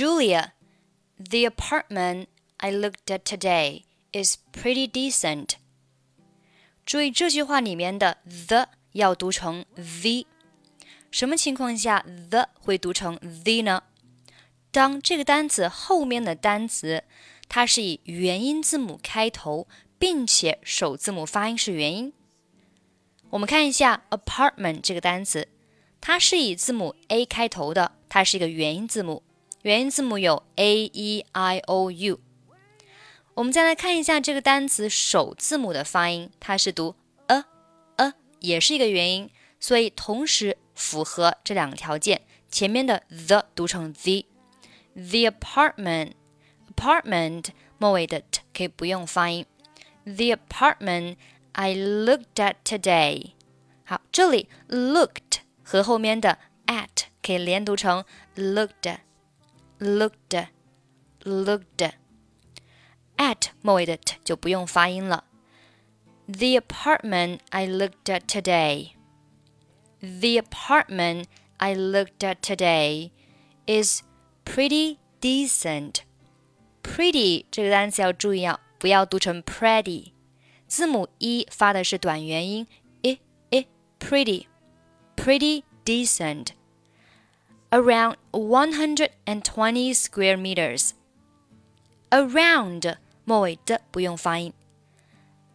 Julia, the apartment I looked at today is pretty decent. 注意这句话里面的 the 要读成 the。什么情况下 the 会读成 the 呢？当这个单词后面的单词它是以元音字母开头，并且首字母发音是元音。我们看一下 apartment 这个单词，它是以字母 A 开头的，它是一个元音字母，元音字母有 A-E-I-O-U。 我们再来看一下这个单词首字母的发音，它是读 a， 也是一个元音，所以同时符合这两个条件，前面的 the 读成 the。 The apartment 末尾的 t 可以不用发音。 The apartment I looked at today。 好，这里 looked 和后面的 at 可以连读成 looked。 at 末尾的 t 就不用发音了。 The apartment I looked at today is pretty decent. Pretty 这个单词要注意啊，不要读成 pretty。字母 E 发的是短元音 pretty decent. Around 120 square meters. Around 末尾的不用发音。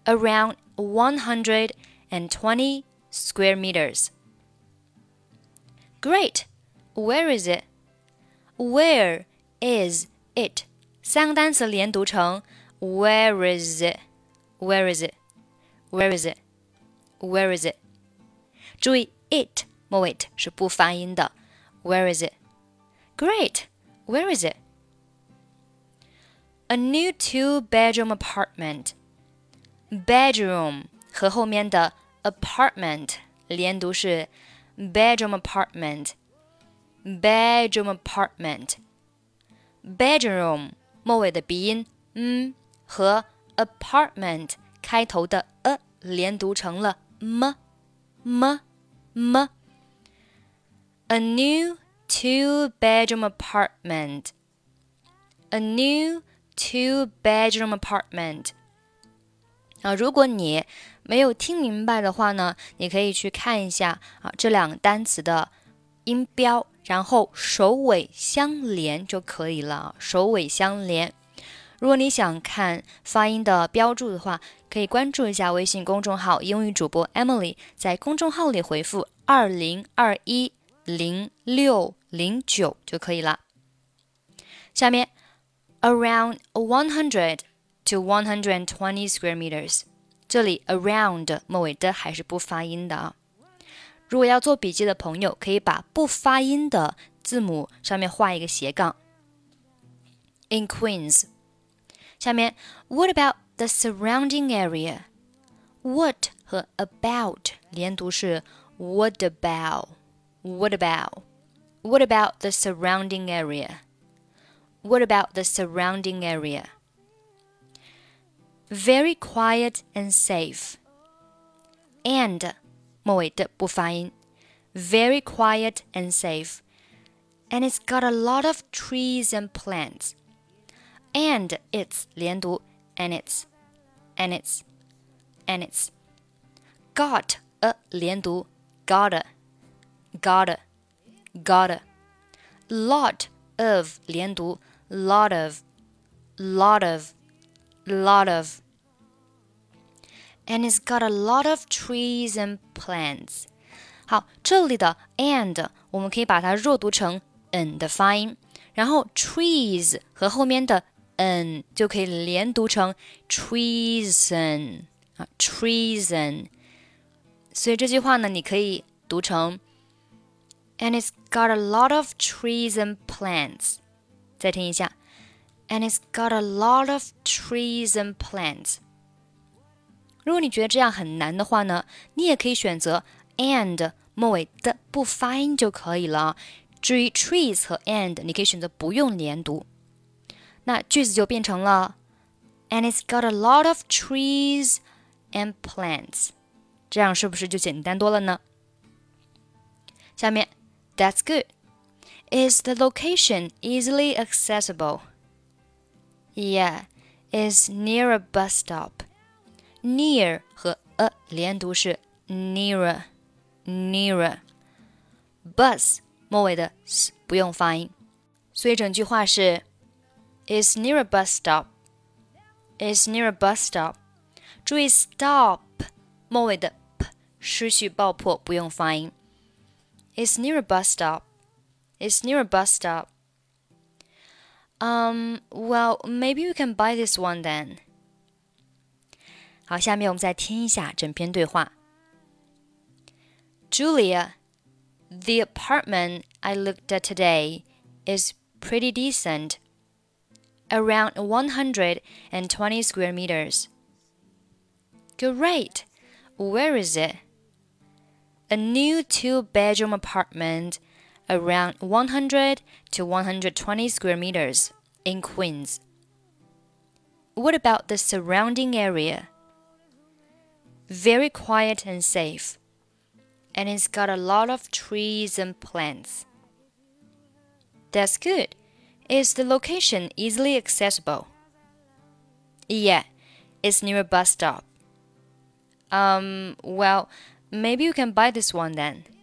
Around 120 square meters. Great! Where is it? Where is it? 三个单词连读成 Where is it?Where is it? 注意 it 末尾是不发音的。 Where is it? Great! Where is it? A new 2-bedroom apartment. Bedroom 和后面的 apartment 连读是 bedroom apartment. Bedroom 末尾的鼻音和apartment 开头的 a 连读成了 m。 A new 2-bedroom apartment.如果你没有听明白的话呢，你可以去看一下这两个单词的音标，然后首尾相连就可以了。首尾相连。如果你想看发音的标注的话，可以关注一下微信公众号英语主播 Emily， 在公众号里回复20210609就可以了。下面 around 100 to 120 square meters， 这里 around 末尾的还是不发音的啊。如果要做笔记的朋友，可以把不发音的字母上面画一个斜杠。 In Queens。下面 what about the surrounding area? What 和 about 连读是 what about? What about the surrounding area? Very quiet and safe. And 末尾的不发音。 Very quiet and safe. And it's got a lot of trees and plants.And it's 连读 and it's. Got a 连读 gotta. Lot of 连读 lot of. And it's got a lot of trees and plants. 好，这里的 and 我们可以把它弱读成 n 的发音，然后 trees 和后面的n 就可以连读成 treason。 所以这句话呢，你可以读成 And it's got a lot of trees and plants。 再听一下 And it's got a lot of trees and plants。 如果你觉得这样很难的话呢，你也可以选择 and 末尾的不发音就可以了。至于 trees 和 and 你可以选择不用连读，那句子就变成了 And it's got a lot of trees and plants。 这样是不是就简单多了呢？下面 That's good. Is the location easily accessible? Yeah, it's near a bus stop. Near 和 a 连读是 nearer, nearer. Bus 末尾的 s 不用发音，所以整句话是 It's near a bus stop. It's near a bus stop. 注意 stop 末尾的 p 失去爆破，不用发音。It's near a bus stop. It's near a bus stop. Well, maybe we can buy this one then. 好，下面我们再听一下整篇对话。Julia, the apartment I looked at today is pretty decent, around 120 square meters. Great. Where is it?A new two-bedroom apartment around 100 to 120 square meters in Queens. What about the surrounding area? Very quiet and safe, and it's got a lot of trees and plants. That's good. Is the location easily accessible? Yeah, it's near a bus stop. Well, maybe you can buy this one then.